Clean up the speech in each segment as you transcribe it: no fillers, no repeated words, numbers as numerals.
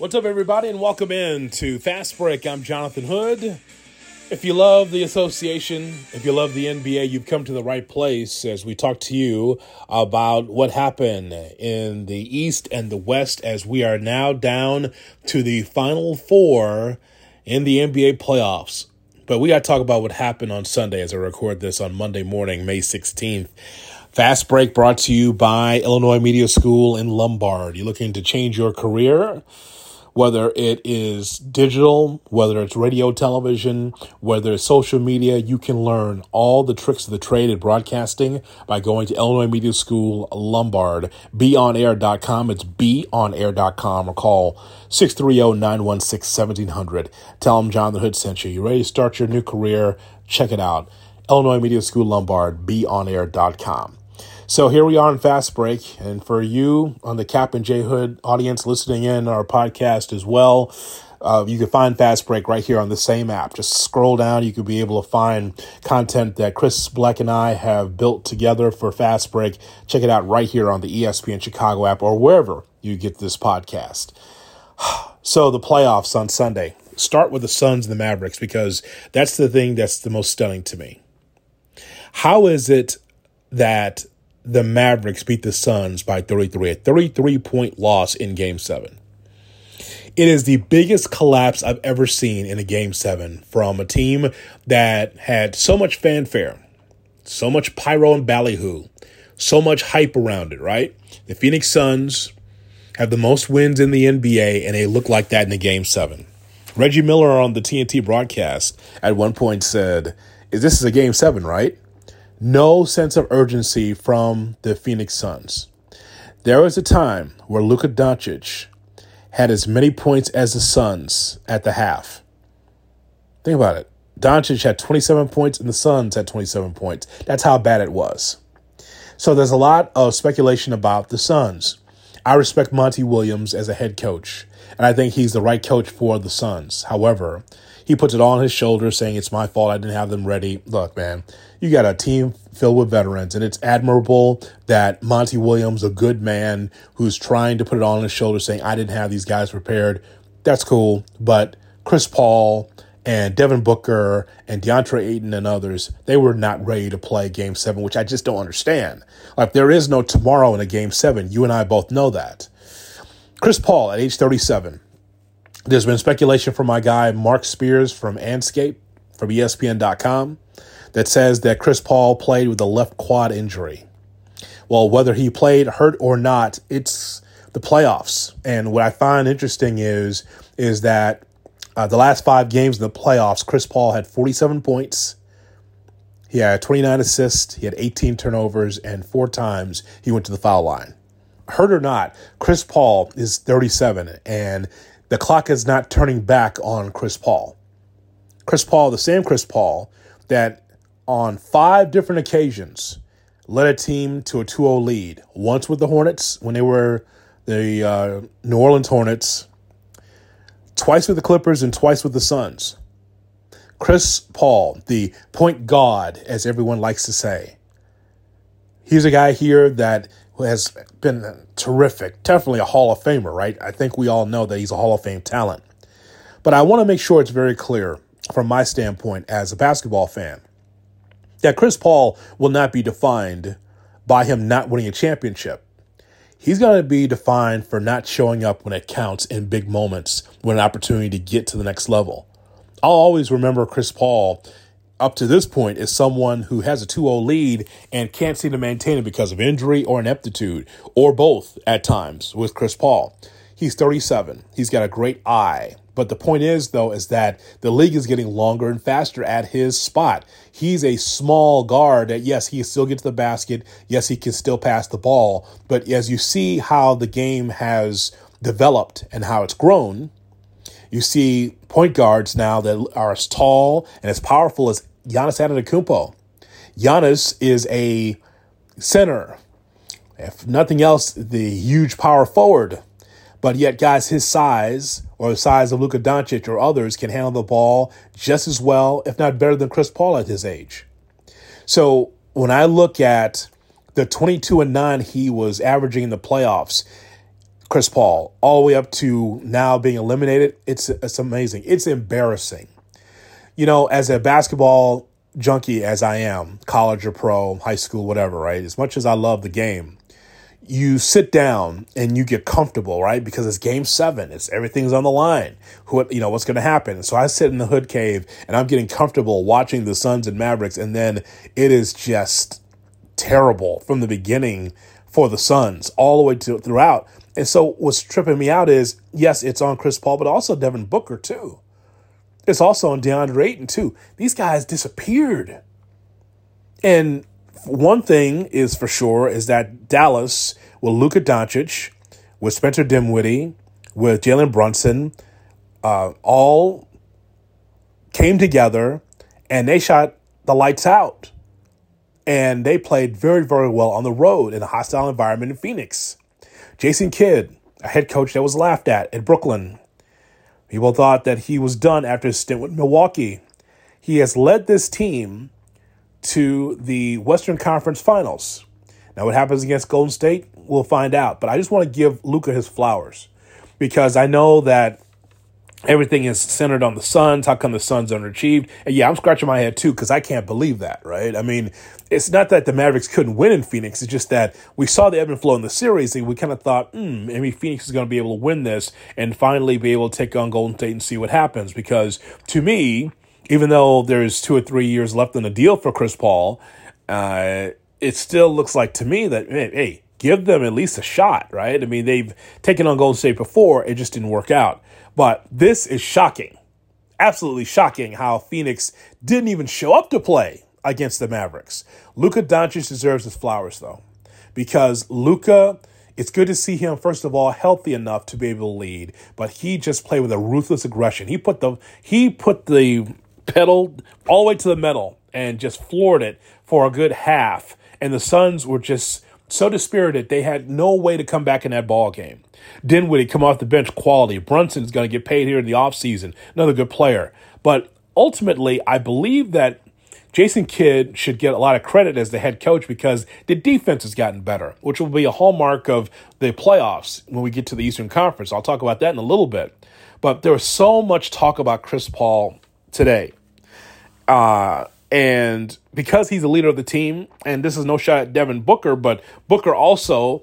What's up, everybody, and welcome in to Fast Break. I'm Jonathan Hood. If you love the association, if you love the NBA, you've come to the right place as we talk to you about what happened in the East and the West as we are now down to the Final Four in the NBA playoffs. But we got to talk about what happened on Sunday as I record this on Monday morning, May 16th. Fast Break brought to you by Illinois Media School in Lombard. You're looking to change your career? Whether it is digital, whether it's radio, television, whether it's social media, you can learn all the tricks of the trade in broadcasting by going to Illinois Media School Lombard. BeOnAir.com. It's BeOnAir.com. Or call 630-916-1700. Tell them Jonathan Hood sent you. You ready to start your new career? Check it out. Illinois Media School Lombard. BeOnAir.com. So here we are on Fast Break, and for you on the Cap and J Hood audience listening in our podcast as well, you can find Fast Break right here on the same app. Just scroll down. You could be able to find content that Chris Black and I have built together for Fast Break. Check it out right here on the ESPN Chicago app or wherever you get this podcast. So the playoffs on Sunday. Start with the Suns and the Mavericks because that's the thing that's the most stunning to me. How is it that the Mavericks beat the Suns by 33, a 33-point loss in Game 7. It is the biggest collapse I've ever seen in a Game 7 from a team that had so much fanfare, so much pyro and ballyhoo, so much hype around it, right? The Phoenix Suns have the most wins in the NBA, and they look like that in the Game 7. Reggie Miller on the TNT broadcast at one point said, "This is a Game 7, right?" No sense of urgency from the Phoenix Suns. There was a time where Luka Doncic had as many points as the Suns at the half. Think about it. Doncic had 27 points and the Suns had 27 points. That's how bad it was. So there's a lot of speculation about the Suns. I respect Monty Williams as a head coach, and I think he's the right coach for the Suns. However, he puts it all on his shoulders, saying it's my fault I didn't have them ready. Look, man, you got a team filled with veterans, and it's admirable that Monty Williams, a good man who's trying to put it all on his shoulders, saying I didn't have these guys prepared. That's cool, but Chris Paul and Devin Booker and DeAndre Ayton and others, they were not ready to play Game 7, which I just don't understand. Like, there is no tomorrow in a Game 7. You and I both know that. Chris Paul at age 37. There's been speculation from my guy Mark Spears from Anscape, from ESPN.com, that says that Chris Paul played with a left quad injury. Well, whether he played hurt or not, it's the playoffs. And what I find interesting is that the last five games in the playoffs, Chris Paul had 47 points. He had 29 assists. He had 18 turnovers, and four times he went to the foul line. Hurt or not, Chris Paul is 37, and the clock is not turning back on Chris Paul. Chris Paul, the same Chris Paul, that on five different occasions led a team to a 2-0 lead. Once with the Hornets, when they were the New Orleans Hornets. Twice with the Clippers and twice with the Suns. Chris Paul, the point guard, as everyone likes to say. He's a guy here that has been terrific, definitely a Hall of Famer, right? I think we all know that he's a Hall of Fame talent. But I want to make sure it's very clear from my standpoint as a basketball fan that Chris Paul will not be defined by him not winning a championship. He's going to be defined for not showing up when it counts in big moments, when an opportunity to get to the next level. I'll always remember Chris Paul up to this point is someone who has a 2-0 lead and can't seem to maintain it because of injury or ineptitude or both at times with Chris Paul. He's 37. He's got a great eye. But the point is, though, is that the league is getting longer and faster at his spot. He's a small guard that, yes, he still gets the basket. Yes, he can still pass the ball. But as you see how the game has developed and how it's grown, you see point guards now that are as tall and as powerful as Giannis Antetokounmpo. Giannis is a center. If nothing else, the huge power forward. But yet, guys, his size or the size of Luka Doncic or others can handle the ball just as well, if not better than Chris Paul at his age. So when I look at the 22-9 he was averaging in the playoffs, Chris Paul, all the way up to now being eliminated, it's amazing. It's embarrassing. You know, as a basketball junkie as I am, college or pro, high school, whatever, right? As much as I love the game, you sit down and you get comfortable, right? Because it's Game 7. It's everything's on the line. You know what's going to happen. So I sit in the hood cave and I'm getting comfortable watching the Suns and Mavericks, and then it is just terrible from the beginning for the Suns all the way to throughout. And so what's tripping me out is, yes, it's on Chris Paul, but also Devin Booker too. It's also on DeAndre Ayton too. These guys disappeared. And one thing is for sure is that Dallas with Luka Doncic, with Spencer Dinwiddie, with Jalen Brunson, all came together and they shot the lights out. And they played very, very well on the road in a hostile environment in Phoenix. Jason Kidd, a head coach that was laughed at Brooklyn. People thought that he was done after his stint with Milwaukee. He has led this team to the Western Conference Finals. Now, what happens against Golden State, we'll find out. But I just want to give Luka his flowers because I know that everything is centered on the Suns. How come the Suns underachieved? And yeah, I'm scratching my head too because I can't believe that, right? I mean, it's not that the Mavericks couldn't win in Phoenix. It's just that we saw the ebb and flow in the series and we kind of thought, maybe Phoenix is going to be able to win this and finally be able to take on Golden State and see what happens. Because to me, even though there's 2 or 3 years left in the deal for Chris Paul, it still looks like to me that, hey, give them at least a shot, right? I mean, they've taken on Golden State before. It just didn't work out. But this is shocking, absolutely shocking how Phoenix didn't even show up to play against the Mavericks. Luka Doncic deserves his flowers, though, because Luka, it's good to see him, first of all, healthy enough to be able to lead, but he just played with a ruthless aggression. He put the pedal all the way to the metal and just floored it for a good half, and the Suns were just so dispirited, they had no way to come back in that ball game. Dinwiddie come off the bench, quality. Brunson's going to get paid here in the offseason. Another good player. But ultimately, I believe that Jason Kidd should get a lot of credit as the head coach because the defense has gotten better, which will be a hallmark of the playoffs when we get to the Eastern Conference. I'll talk about that in a little bit. But there was so much talk about Chris Paul today. And because he's the leader of the team, and this is no shot at Devin Booker, but Booker also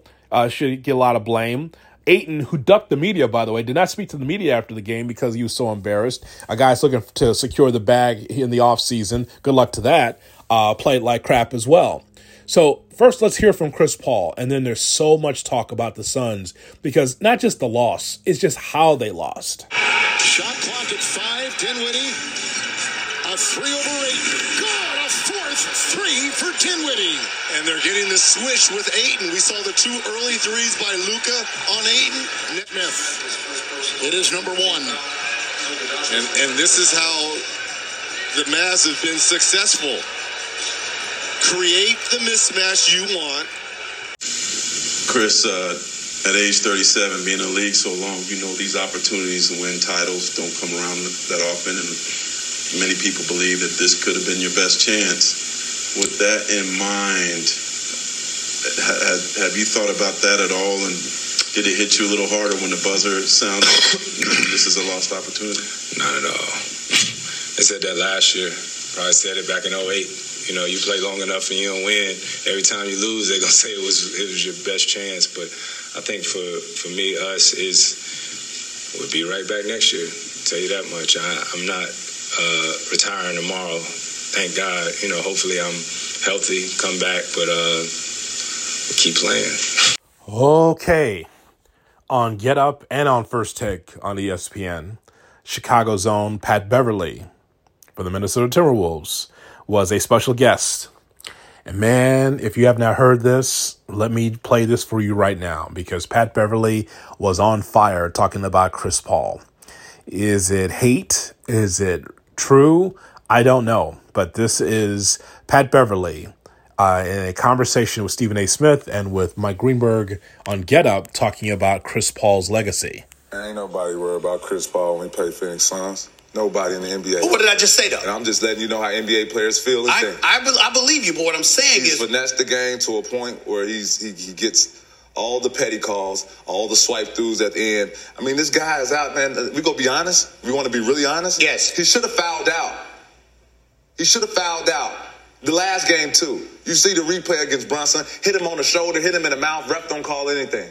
should get a lot of blame. Ayton, who ducked the media, by the way, did not speak to the media after the game because he was so embarrassed. A guy's looking to secure the bag in the offseason. Good luck to that. Played like crap as well. So first, let's hear from Chris Paul. And then there's so much talk about the Suns because not just the loss, it's just how they lost. Shot clock at 5, Dinwiddie. A 3 over 8. God, a fourth 3 for Dinwiddie. And they're getting the swish with Ayton. We saw the 2 early threes by Luka on Ayton. Smith. It is number 1. And this is how the Mavs have been successful. Create the mismatch you want. Chris, at age 37, being in the league so long, you know these opportunities to win titles don't come around that often. And many people believe that this could have been your best chance. With that in mind, have you thought about that at all? And did it hit you a little harder when the buzzer sounded? This is a lost opportunity? Not at all. I said that last year. Probably said it back in 2008. You know, you play long enough and you don't win. Every time you lose, they're going to say it was your best chance. But I think for me, us, we'll be right back next year. I'll tell you that much. I'm not retiring tomorrow, thank God. You know, hopefully I'm healthy, come back, but we'll keep playing. Okay, on Get Up and on First Take on ESPN, Chicago's own Pat Beverly for the Minnesota Timberwolves was a special guest. And man, if you have not heard this, let me play this for you right now because Pat Beverly was on fire talking about Chris Paul. Is it hate? Is it true? I don't know, but this is Pat Beverly in a conversation with Stephen A. Smith and with Mike Greenberg on Get Up talking about Chris Paul's legacy. Ain't nobody worried about Chris Paul when he played Phoenix Suns. Nobody in the NBA. But what did I just say, though? And I'm just letting you know how NBA players feel. I believe you, but what I'm saying is... He's finessed the game to a point where he gets all the petty calls, all the swipe throughs at the end. I mean, this guy is out, man. We gonna be honest. We want to be really honest. Yes. He should have fouled out. He should have fouled out. The last game, too. You see the replay against Brunson. Hit him on the shoulder, hit him in the mouth. Ref don't call anything.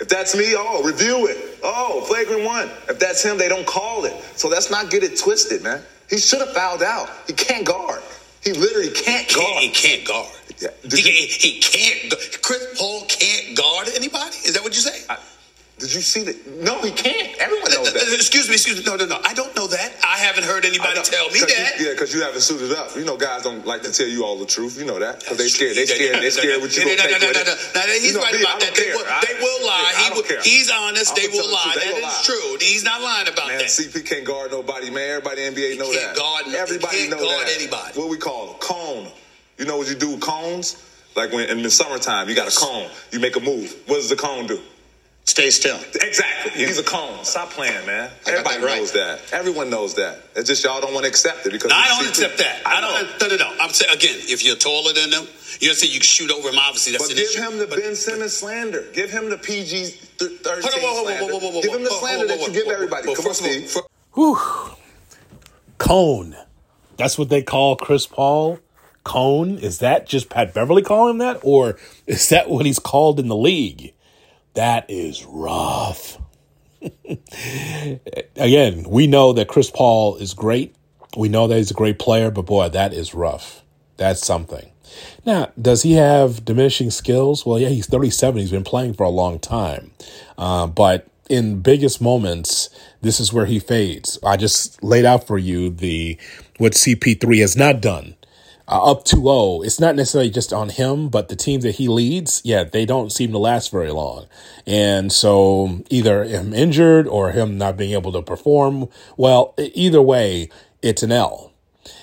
If that's me, oh, review it. Oh, flagrant one. If that's him, they don't call it. So let's not get it twisted, man. He should have fouled out. He can't guard. He literally can't guard. He can't guard. Yeah. He can't. Chris Paul can't guard anybody? Is that what you say? Did you see that? No, he can't. Everyone knows that. Excuse me. No. I don't know that. I haven't heard anybody tell me that. Because you haven't suited up. You know, guys don't like to tell you all the truth. You know that. Because they're scared what you're going to think with it. No. He's right about that. They will lie. He's honest. They will lie. That is true. He's not lying about that. CP can't guard nobody, man. Everybody in the NBA knows that. Everybody knows that. He can't guard anybody. What we call a cone. You know what you do with cones? Like when in the summertime, you got a cone. You make a move. What does the cone do? Stay still. Exactly. Yeah. He's a cone. Stop playing, man. Everybody knows that. Everyone knows that. It's just y'all don't want to accept it because I don't accept that. I don't. I'm saying again, if you're taller than them, you're saying you can shoot over him. Obviously, that's an issue. But give him the Ben Simmons slander. Give him the PG-13 slander. Give him the slander that you give everybody. Come on, Steve. Whew. Cone. That's what they call Chris Paul. Cone. Is that just Pat Beverly calling him that, or is that what he's called in the league? That is rough. Again, we know that Chris Paul is great. We know that he's a great player, but boy, that is rough. That's something. Now, does he have diminishing skills? Well, yeah, he's 37. He's been playing for a long time. But in biggest moments, this is where he fades. I just laid out for you what CP3 has not done. Up 2-0, it's not necessarily just on him, but the teams that he leads, they don't seem to last very long. And so either him injured or him not being able to perform, well, either way, it's an L.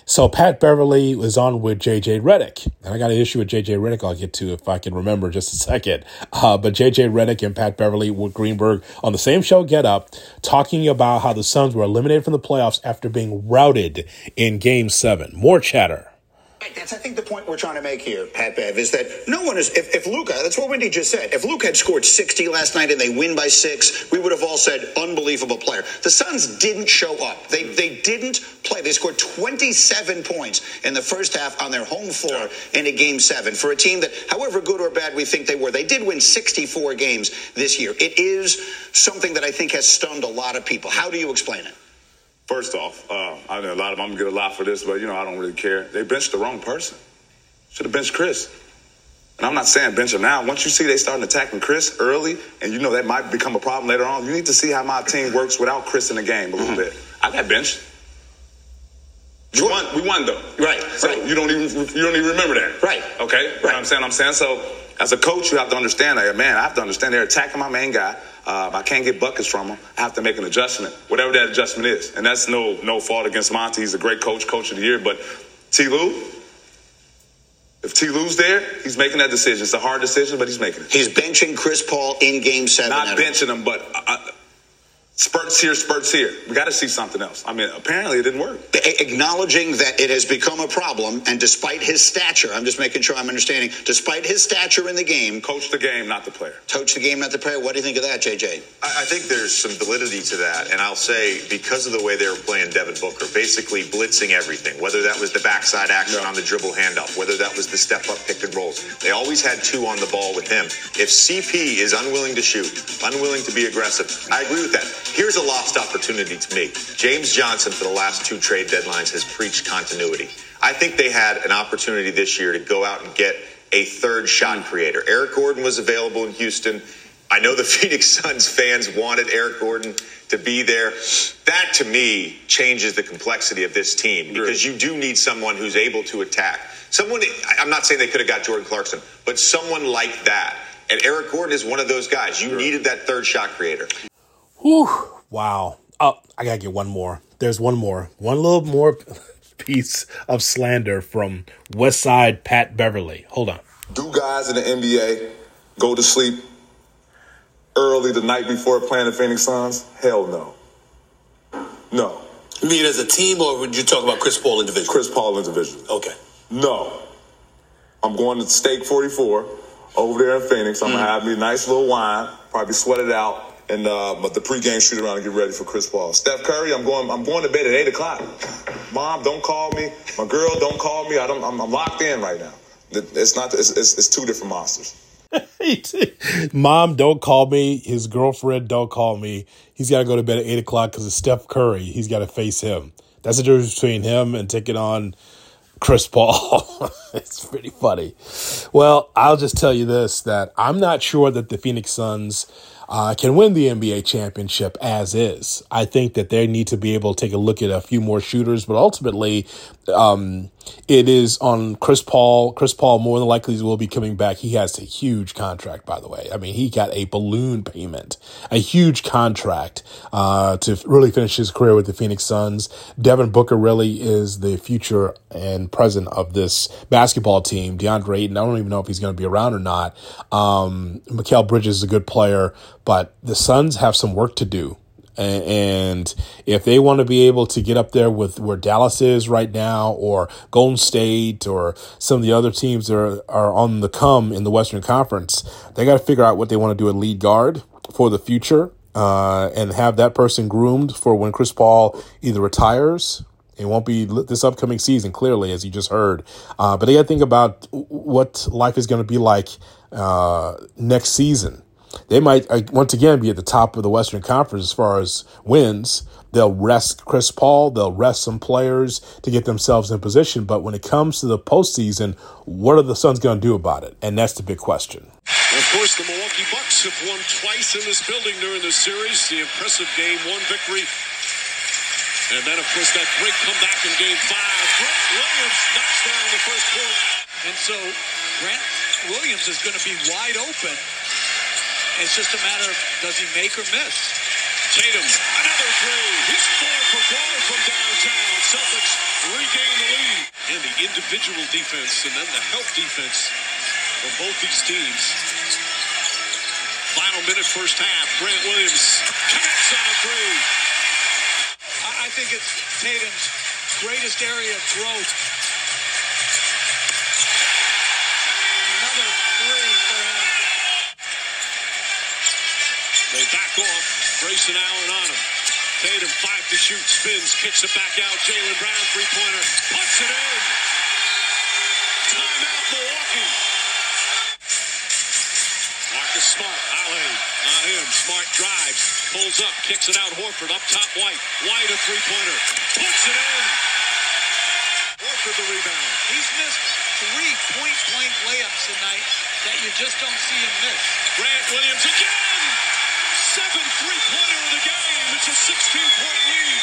So Pat Beverly was on with JJ Redick. And I got an issue with JJ Redick I'll get to if I can remember in just a second. But JJ Redick and Pat Beverly with Greenberg on the same show, Get Up, talking about how the Suns were eliminated from the playoffs after being routed in Game 7. More chatter. That's, I think, the point we're trying to make here, Pat Bev, is that no one is, if Luka, that's what Wendy just said, if Luka had scored 60 last night and they win by 6, we would have all said, unbelievable player. The Suns didn't show up. They didn't play. They scored 27 points in the first half on their home floor in a Game 7 for a team that, however good or bad we think they were, they did win 64 games this year. It is something that I think has stunned a lot of people. How do you explain it? First off, I know I'm going to get a lot for this, but, I don't really care. They benched the wrong person. Should have benched Chris. And I'm not saying bench him now. Once you see they starting attacking Chris early, and that might become a problem later on, you need to see how my team works without Chris in the game a little bit. I got benched. We won, though. Right. So you don't even remember that. Right. Okay? Right. You know what I'm saying? So as a coach, you have to understand that. Man, I have to understand they're attacking my main guy. I can't get buckets from him. I have to make an adjustment, whatever that adjustment is. And that's no fault against Monty. He's a great coach of the year. But T-Lou, if T-Lou's there, he's making that decision. It's a hard decision, but he's making it. He's benching Chris Paul in Game 7. Not benching him, but spurts here. We got to see something else. I mean, apparently it didn't work. Acknowledging that it has become a problem, and despite his stature, I'm just making sure I'm understanding, despite his stature in the game. Coach the game, not the player. Coach the game, not the player. What do you think of that, JJ? I think there's some validity to that, and I'll say because of the way they were playing Devin Booker, basically blitzing everything, whether that was the backside action on the dribble handoff, whether that was the step-up pick and rolls. They always had two on the ball with him. If CP is unwilling to shoot, unwilling to be aggressive, I agree with that. Here's a lost opportunity to me. James Johnson, for the last 2 trade deadlines, has preached continuity. I think they had an opportunity this year to go out and get a third shot creator. Eric Gordon was available in Houston. I know the Phoenix Suns fans wanted Eric Gordon to be there. That, to me, changes the complexity of this team because you do need someone who's able to attack. Someone, I'm not saying they could have got Jordan Clarkson, but someone like that. And Eric Gordon is one of those guys. You needed that third shot creator. Whew, wow. Oh, I got to get one more. There's one more. One little more piece of slander from Westside Pat Beverly. Hold on. Do guys in the NBA go to sleep early the night before playing the Phoenix Suns? Hell no. No. You mean as a team or would you talk about Chris Paul individually? Chris Paul individually. Okay. No. I'm going to stake 44. over there in Phoenix. I'm going to have me a nice little wine, probably sweat it out, and but the pregame shoot around and get ready for Chris Paul. Steph Curry, I'm going to bed at 8 o'clock. Mom, don't call me. My girl, don't call me. I'm locked in right now. It's two different monsters. Mom, don't call me. His girlfriend, don't call me. He's got to go to bed at 8 o'clock because it's Steph Curry. He's got to face him. That's the difference between him and taking on Chris Paul. It's pretty funny. Well, I'll just tell you this, that I'm not sure that the Phoenix Suns can win the NBA championship as is. I think that they need to be able to take a look at a few more shooters, but ultimately it is on Chris Paul. Chris Paul more than likely will be coming back. He has a huge contract, by the way. I mean, he got a balloon payment, a huge contract to really finish his career with the Phoenix Suns. Devin Booker really is the future and present of this basketball team. DeAndre Ayton, I don't even know if he's going to be around or not. Mikal Bridges is a good player, but the Suns have some work to do. And if they want to be able to get up there with where Dallas is right now, or Golden State, or some of the other teams that are on the come in the Western Conference, they got to figure out what they want to do at lead guard for the future and have that person groomed for when Chris Paul either retires. It won't be this upcoming season, clearly, as you just heard. But they got to think about what life is going to be like next season. They might, once again, be at the top of the Western Conference as far as wins. They'll rest Chris Paul. They'll rest some players to get themselves in position. But when it comes to the postseason, what are the Suns going to do about it? And that's the big question. Of course, the Milwaukee Bucks have won twice in this building during the series. The impressive Game 1 victory. And then, of course, that great comeback in Game 5. Grant Williams knocks down the first point. And so Grant Williams is going to be wide open. It's just a matter of, does he make or miss? Tatum, another three. He's 4 for 4 from downtown. Celtics regain the lead. And the individual defense and then the help defense from both these teams. Final minute, first half. Grant Williams connects on a three. I think it's Tatum's greatest area of growth. Another three for him. They back off. Grayson Allen on him. Tatum, 5 to shoot, spins, kicks it back out. Jaylen Brown, three-pointer, puts it in. Timeout, Milwaukee. Marcus Smart, Allen on him. Smart drives, pulls up, kicks it out. Horford up top, White. White, a three-pointer, puts it in. Horford, the rebound. He's missed 3 point-blank layups tonight that you just don't see him miss. Grant Williams again. 7 three-pointer of the game. It's a 16-point lead.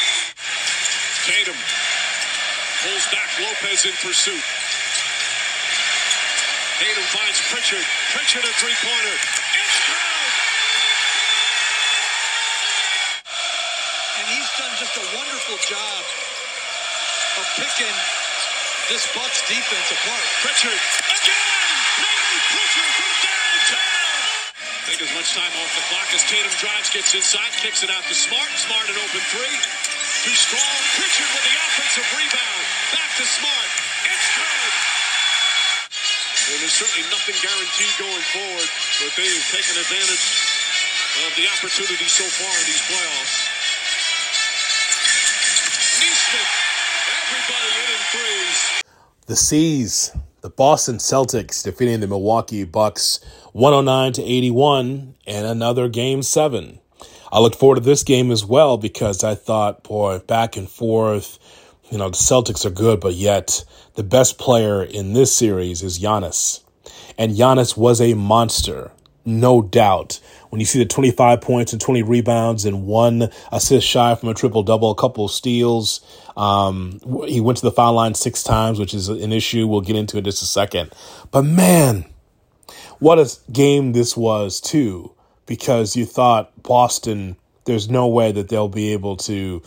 Tatum pulls back Lopez in pursuit. Tatum finds Pritchard. Pritchard a three-pointer. It's good. And he's done just a wonderful job of picking this Bucks defense apart. Pritchard again. Payton Pritchard from downtown. Take as much time off the clock as Tatum drives, gets inside, kicks it out to Smart. Smart an open three. Too strong. Pritchard with the offensive rebound. Back to Smart. It's good. And there's certainly nothing guaranteed going forward, but they've taken advantage of the opportunity so far in these playoffs. Neesmith. Everybody in threes. The C's. The Boston Celtics defeating the Milwaukee Bucks 109-81 and another Game 7. I look forward to this game as well because I thought, boy, back and forth, you know, the Celtics are good, but yet the best player in this series is Giannis. And Giannis was a monster, no doubt. When you see the 25 points and 20 rebounds and 1 assist shy from a triple-double, a couple of steals, he went to the foul line 6 times, which is an issue. We'll get into it in just a second. But, man, what a game this was, too, because you thought Boston, there's no way that they'll be able to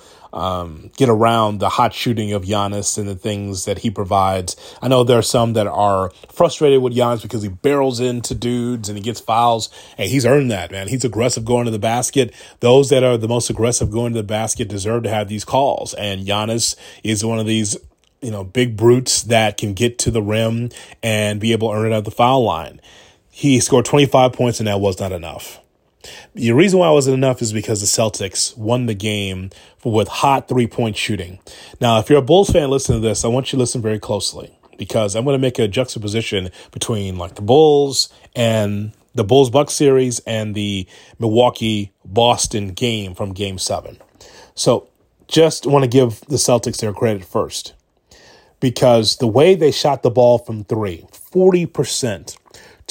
get around the hot shooting of Giannis and the things that he provides. I know there are some that are frustrated with Giannis because he barrels into dudes and he gets fouls. Hey, he's earned that, man. He's aggressive going to the basket. Those that are the most aggressive going to the basket deserve to have these calls. And Giannis is one of these, you know, big brutes that can get to the rim and be able to earn it at the foul line. He scored 25 points, and that was not enough. The reason why it wasn't enough is because the Celtics won the game with hot three-point shooting. Now, if you're a Bulls fan listening to this, I want you to listen very closely, because I'm going to make a juxtaposition between like the Bulls and the Bulls-Bucks series and the Milwaukee-Boston game from Game 7. So just want to give the Celtics their credit first, because the way they shot the ball from three, 40%,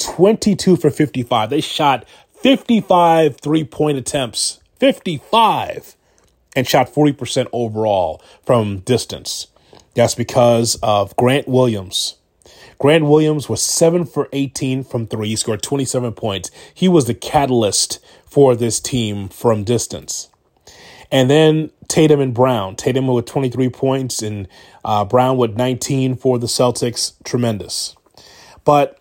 22 for 55. They shot 55 three-point attempts, 55, and shot 40% overall from distance. That's because of Grant Williams. Grant Williams was 7 for 18 from three. He scored 27 points. He was the catalyst for this team from distance. And then Tatum and Brown. Tatum with 23 points and Brown with 19 for the Celtics. Tremendous. But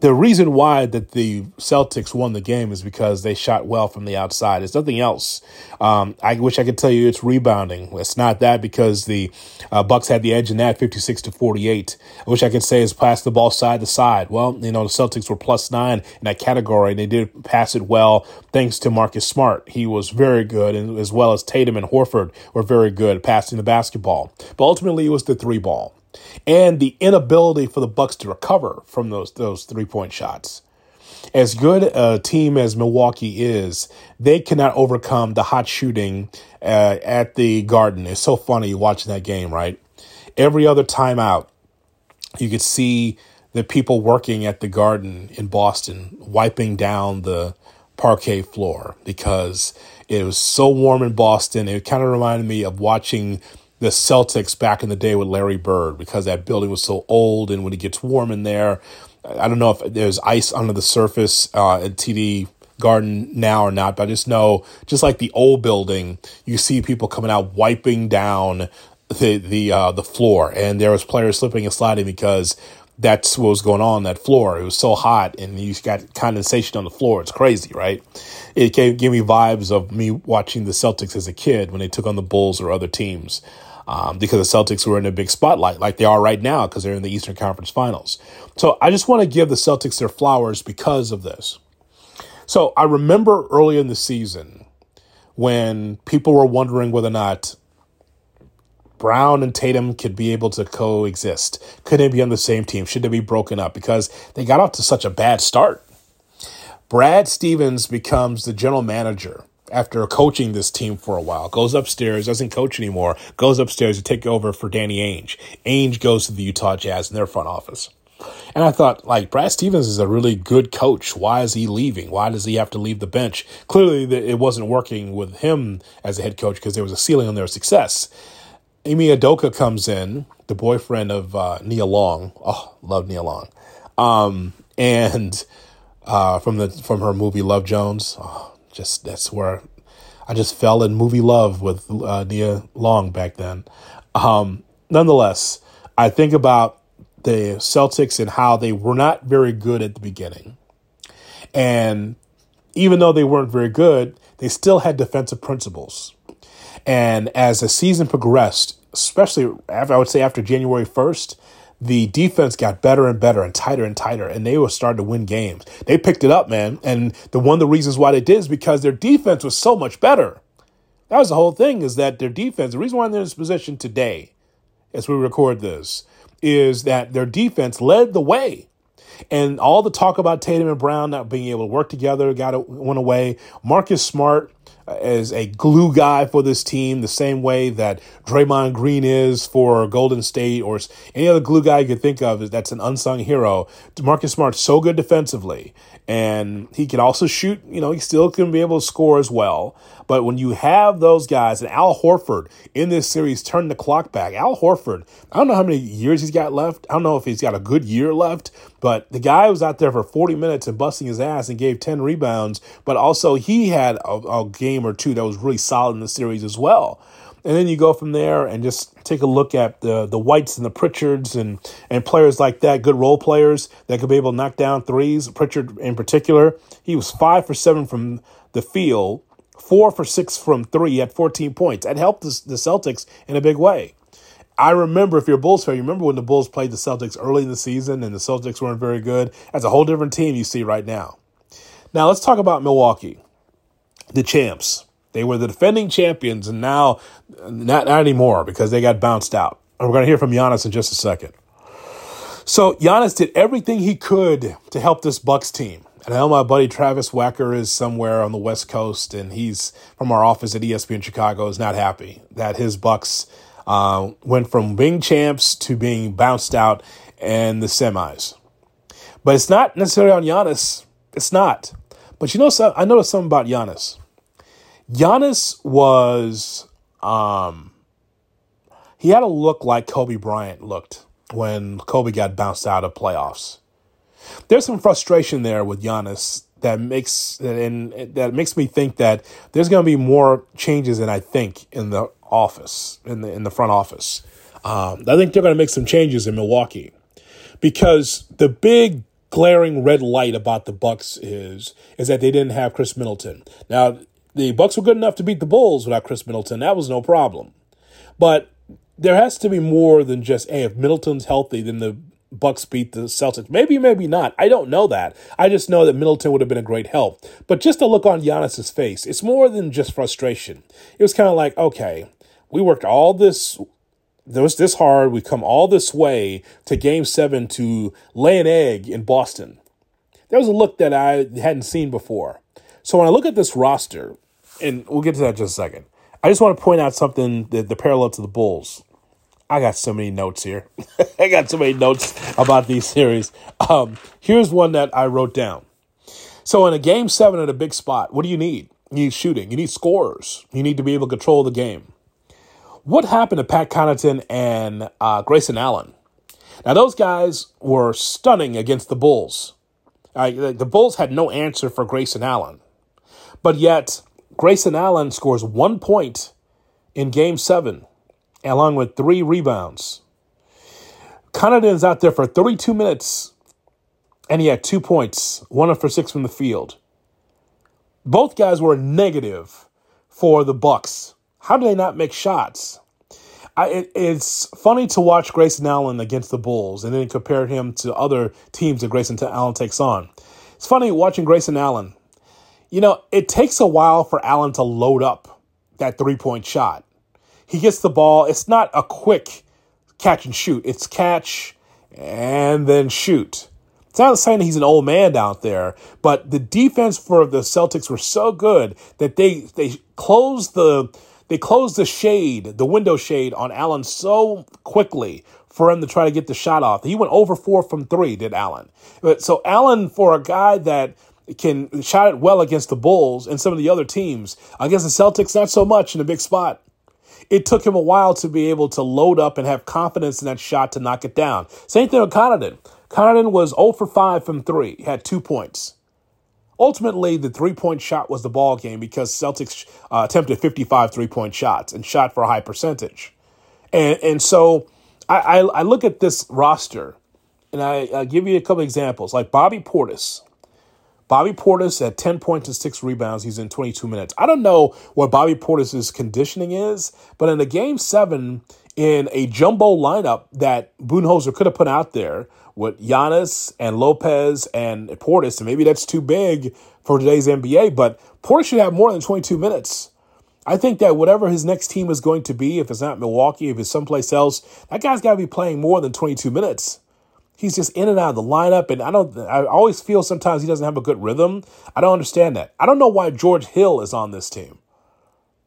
the reason why that the Celtics won the game is because they shot well from the outside. It's nothing else. I wish I could tell you it's rebounding. It's not that, because the Bucks had the edge in that, 56 to 48. I wish I could say it's pass the ball side to side. Well, you know, the Celtics were +9 in that category, and they did pass it well thanks to Marcus Smart. He was very good, and as well as Tatum and Horford were very good passing the basketball. But ultimately, it was the three ball and the inability for the Bucks to recover from those three-point shots. As good a team as Milwaukee is, they cannot overcome the hot shooting at the Garden. It's so funny watching that game, right? Every other timeout, you could see the people working at the Garden in Boston wiping down the parquet floor because it was so warm in Boston. It kind of reminded me of watching the Celtics back in the day with Larry Bird, because that building was so old, and when it gets warm in there, I don't know if there's ice under the surface at TD Garden now or not, but I just know, just like the old building, you see people coming out wiping down the floor, and there was players slipping and sliding because that's what was going on that floor. It was so hot, and you got condensation on the floor. It's crazy, right? It gave me vibes of me watching the Celtics as a kid when they took on the Bulls or other teams. Because the Celtics were in a big spotlight like they are right now because they're in the Eastern Conference Finals. So I just want to give the Celtics their flowers because of this. So I remember early in the season when people were wondering whether or not Brown and Tatum could be able to coexist. Could they be on the same team? Should they be broken up? Because they got off to such a bad start. Brad Stevens becomes the general manager after coaching this team for a while, goes upstairs, doesn't coach anymore, goes upstairs to take over for Danny Ainge. Ainge goes to the Utah Jazz in their front office. And I thought, like, Brad Stevens is a really good coach. Why is he leaving? Why does he have to leave the bench? Clearly, it wasn't working with him as a head coach because there was a ceiling on their success. Ime Udoka comes in, the boyfriend of Nia Long. Oh, love Nia Long. From her movie Love Jones. Oh, just that's where I just fell in movie love with Nia Long back then. Nonetheless, I think about the Celtics and how they were not very good at the beginning. And even though they weren't very good, they still had defensive principles. And as the season progressed, especially after January 1st, the defense got better and better and tighter and tighter, and they were starting to win games. They picked it up, man. And one of the reasons why they did is because their defense was so much better. That was the whole thing, is that their defense, the reason why they're in this position today, as we record this, is that their defense led the way. And all the talk about Tatum and Brown not being able to work together went away. Marcus Smart is a glue guy for this team, the same way that Draymond Green is for Golden State, or any other glue guy you could think of that's an unsung hero. Marcus Smart's so good defensively, and he can also shoot. You know, he still can be able to score as well. But when you have those guys, and Al Horford in this series turned the clock back. Al Horford, I don't know how many years he's got left. I don't know if he's got a good year left, but the guy was out there for 40 minutes and busting his ass and gave 10 rebounds, but also he had a game or two that was really solid in the series as well. And then you go from there and just take a look at the Whites and the Pritchards and players like that, good role players that could be able to knock down threes. Pritchard in particular, he was 5 for 7 from the field, 4 for 6 from three at 14 points. That helped the Celtics in a big way. I remember, if you're a Bulls fan, you remember when the Bulls played the Celtics early in the season and the Celtics weren't very good. That's a whole different team you see right now. Now let's talk about Milwaukee, the champs. They were the defending champions, and now not anymore because they got bounced out. And we're going to hear from Giannis in just a second. So Giannis did everything he could to help this Bucks team. And I know my buddy Travis Wacker is somewhere on the West Coast, and he's from our office at ESPN Chicago, is not happy that his Bucks went from being champs to being bounced out in the semis. But it's not necessarily on Giannis. It's not. But you know, I noticed something about Giannis. Giannis was, he had a look like Kobe Bryant looked when Kobe got bounced out of playoffs. There's some frustration there with Giannis that makes me think that there's going to be more changes than I think in the office, in the front office. I think they're going to make some changes in Milwaukee, because the big glaring red light about the Bucks is that they didn't have Khris Middleton. Now, the Bucks were good enough to beat the Bulls without Khris Middleton. That was no problem. But there has to be more than just, hey, if Middleton's healthy, then the Bucks beat the Celtics. Maybe, maybe not. I don't know that. I just know that Middleton would have been a great help. But just the look on Giannis's face, it's more than just frustration. It was kind of like, okay, we worked all this, it was this hard, we come all this way to Game 7 to lay an egg in Boston. There was a look that I hadn't seen before. So when I look at this roster, and we'll get to that in just a second, I just want to point out something, that the parallel to the Bulls. I got so many notes here. I got so many notes about these series. Here's one that I wrote down. So in a Game 7 at a big spot, what do you need? You need shooting. You need scorers. You need to be able to control the game. What happened to Pat Connaughton and Grayson Allen? Now, those guys were stunning against the Bulls. The Bulls had no answer for Grayson Allen. But yet, Grayson Allen scores 1 point in Game 7. Along with 3 rebounds. Connaughton's out there for 32 minutes, and he had 2 points, 1 of 4 6 from the field. Both guys were negative for the Bucks. How do they not make shots? It's funny to watch Grayson Allen against the Bulls and then compare him to other teams that Grayson Allen takes on. It's funny watching Grayson Allen. You know, it takes a while for Allen to load up that three-point shot. He gets the ball. It's not a quick catch and shoot. It's catch and then shoot. It's not saying he's an old man out there, but the defense for the Celtics were so good that they closed the shade, the window shade on Allen so quickly for him to try to get the shot off. He went over 4 from 3, did Allen. So Allen, for a guy that can shot it well against the Bulls and some of the other teams, against the Celtics, not so much in a big spot. It took him a while to be able to load up and have confidence in that shot to knock it down. Same thing with Connaughton. Connaughton was 0 for 5 from 3, had 2 points. Ultimately, the three-point shot was the ball game because Celtics attempted 55 three-point shots and shot for a high percentage. And so I look at this roster, and I give you a couple examples, like Bobby Portis. Bobby Portis at 10 points and 6 rebounds. He's in 22 minutes. I don't know what Bobby Portis' conditioning is, but in a Game 7, in a jumbo lineup that Budenholzer could have put out there with Giannis and Lopez and Portis, and maybe that's too big for today's NBA, but Portis should have more than 22 minutes. I think that whatever his next team is going to be, if it's not Milwaukee, if it's someplace else, that guy's got to be playing more than 22 minutes. He's just in and out of the lineup, and I always feel sometimes he doesn't have a good rhythm. I don't understand that. I don't know why George Hill is on this team.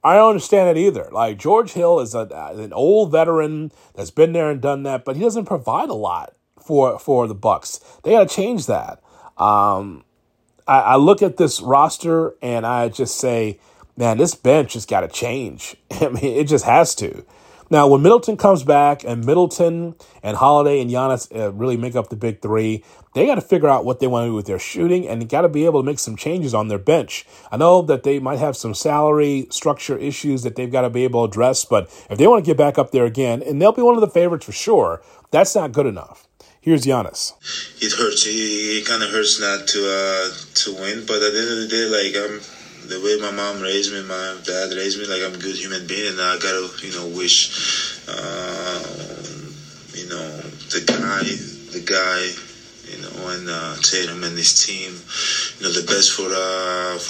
I don't understand it either. Like, George Hill is an old veteran that's been there and done that, but he doesn't provide a lot for the Bucks. They got to change that. I look at this roster and I just say, man, this bench has got to change. I mean, it just has to. Now, when Middleton comes back, and Middleton and Holiday and Giannis really make up the big three, they got to figure out what they want to do with their shooting, and they got to be able to make some changes on their bench. I know that they might have some salary structure issues that they've got to be able to address, but if they want to get back up there again, and they'll be one of the favorites for sure, that's not good enough. Here's Giannis. It hurts. It kind of hurts not to win, but at the end of the day, like, the way my mom raised me, my dad raised me, like I'm a good human being, and I gotta, wish, the guy, and Tatum and his team, the best for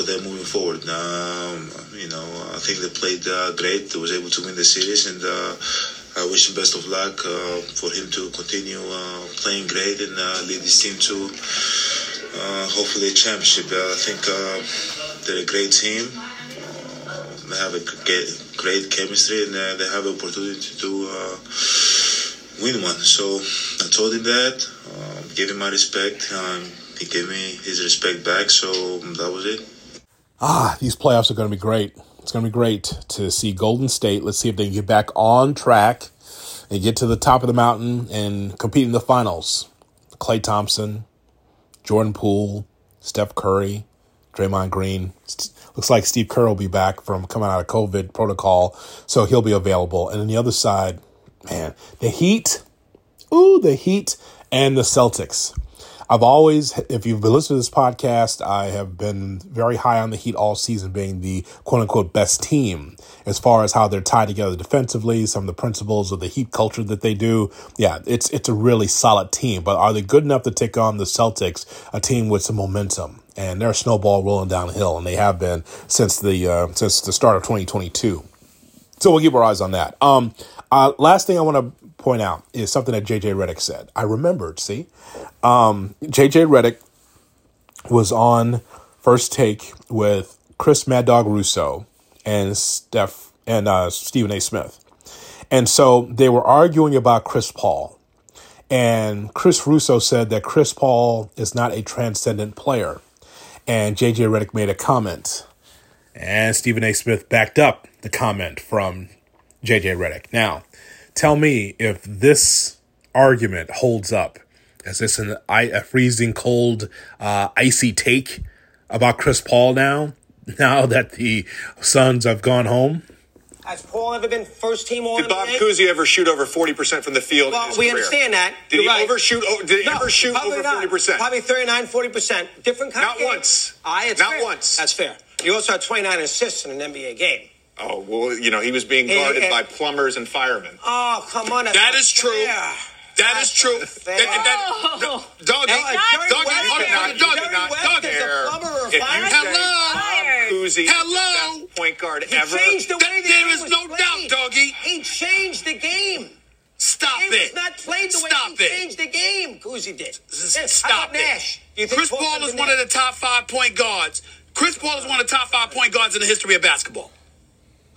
them moving forward. I think they played great. They was able to win the series, and I wish him best of luck for him to continue playing great and lead his team to hopefully a championship. I think they're a great team. They have a great chemistry, and they have an opportunity to win one. So I told him that. Gave him my respect. He gave me his respect back, so that was it. These playoffs are going to be great. It's going to be great to see Golden State. Let's see if they can get back on track and get to the top of the mountain and compete in the finals. Klay Thompson, Jordan Poole, Steph Curry, Draymond Green. Looks like Steve Kerr will be back from coming out of COVID protocol, so he'll be available. And on the other side, man, the Heat. Ooh, the Heat. And the Celtics. I've always, if you've been listening to this podcast, I have been very high on the Heat all season being the quote-unquote best team as far as how they're tied together defensively, some of the principles of the Heat culture that they do. Yeah, it's a really solid team, but are they good enough to take on the Celtics, a team with some momentum? And they're a snowball rolling downhill, and they have been since the start of 2022. So we'll keep our eyes on that. Last thing I want to point out is something that JJ Redick said. I remembered, see? JJ Redick was on First Take with Chris Mad Dog Russo and Steph and Stephen A. Smith. And so they were arguing about Chris Paul. And Chris Russo said that Chris Paul is not a transcendent player. And JJ Redick made a comment. And Stephen A. Smith backed up the comment from JJ Redick. Now, tell me if this argument holds up. Is this a freezing cold, icy take about Chris Paul now that the Suns have gone home? Has Paul ever been first team all-NBA? Did Bob Cousy ever shoot over 40% from the field? Well, we understand that. Did he overshoot? Did he ever shoot over 40%? Probably 39, 40%. Different kind of game. Not once. Not once. That's fair. You also had 29 assists in an NBA game. Oh, well, he was being guarded by plumbers and firemen. Oh, come on. That is true. That's true. Doggy, if you have Bob Cousy, hello, point guard ever. There is no doubt, Doggy. He changed the game. Stop it. Stop it. He changed the game. Cousy did. Stop it. Chris Paul is one of the top 5 point guards. Chris Paul is one of the top 5 point guards in the history of basketball.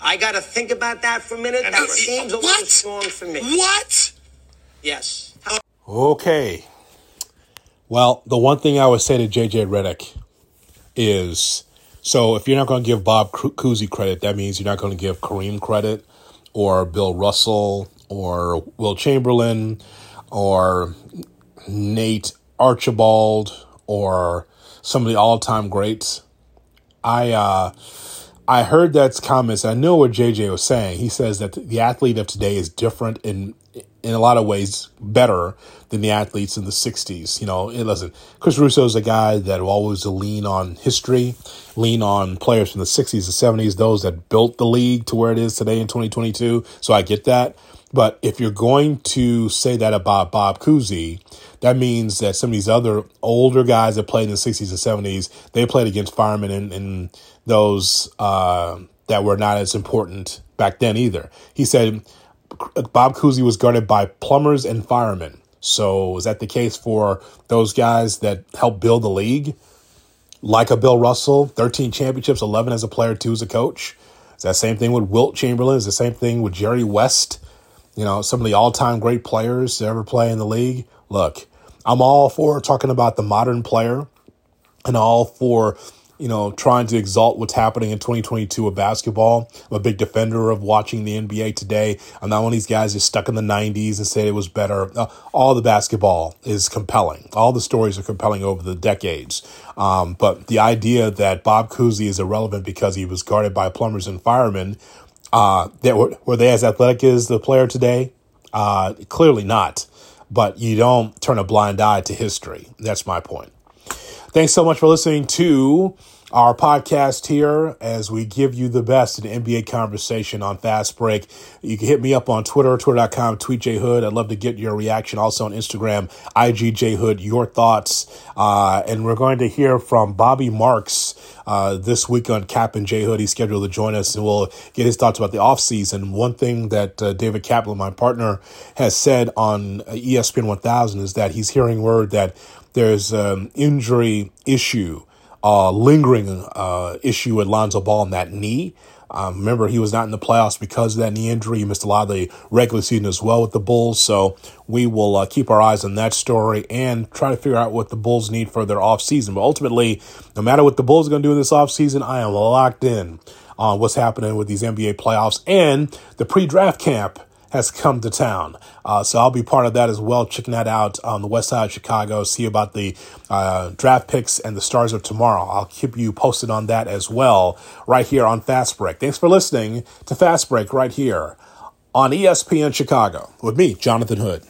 I got to think about that for a minute. That seems a little strong for me. What? Yes. Okay. Well, the one thing I would say to JJ Redick is, so if you're not going to give Bob Cousy credit, that means you're not going to give Kareem credit or Bill Russell or Will Chamberlain or Nate Archibald or some of the all-time greats. I heard that comments. I know what JJ was saying. He says that the athlete of today is different and in a lot of ways better than the athletes in the 60s. Listen, Chris Russo is a guy that will always lean on history, lean on players from the 60s and 70s, those that built the league to where it is today in 2022. So I get that. But if you're going to say that about Bob Cousy, that means that some of these other older guys that played in the 60s and 70s, they played against firemen and those that were not as important back then either. He said Bob Cousy was guarded by plumbers and firemen. So is that the case for those guys that helped build the league? Like a Bill Russell, 13 championships, 11 as a player, 2 as a coach. Is that same thing with Wilt Chamberlain? Is the same thing with Jerry West? Some of the all-time great players to ever play in the league. Look, I'm all for talking about the modern player and all for, trying to exalt what's happening in 2022 of basketball. I'm a big defender of watching the NBA today. I'm not one of these guys who's stuck in the 90s and said it was better. All the basketball is compelling. All the stories are compelling over the decades. But the idea that Bob Cousy is irrelevant because he was guarded by plumbers and firemen, were they as athletic as the player today? Clearly not. But you don't turn a blind eye to history. That's my point. Thanks so much for listening to our podcast here as we give you the best in NBA conversation on Fast Break. You can hit me up on Twitter, twitter.com, tweetjhood. I'd love to get your reaction. Also on Instagram, IGJHood, your thoughts. And we're going to hear from Bobby Marks this week on Cap and J Hood. He's scheduled to join us, and we'll get his thoughts about the offseason. One thing that David Kaplan, my partner, has said on ESPN 1000 is that he's hearing word that there's an injury issue, lingering issue with Lonzo Ball in that knee. Remember, he was not in the playoffs because of that knee injury. He missed a lot of the regular season as well with the Bulls. So we will keep our eyes on that story and try to figure out what the Bulls need for their offseason. But ultimately, no matter what the Bulls are going to do in this offseason, I am locked in on what's happening with these NBA playoffs. And the pre-draft camp has come to town. So I'll be part of that as well, checking that out on the west side of Chicago, see about the draft picks and the stars of tomorrow. I'll keep you posted on that as well right here on Fast Break. Thanks for listening to Fast Break right here on ESPN Chicago with me, Jonathan Hood.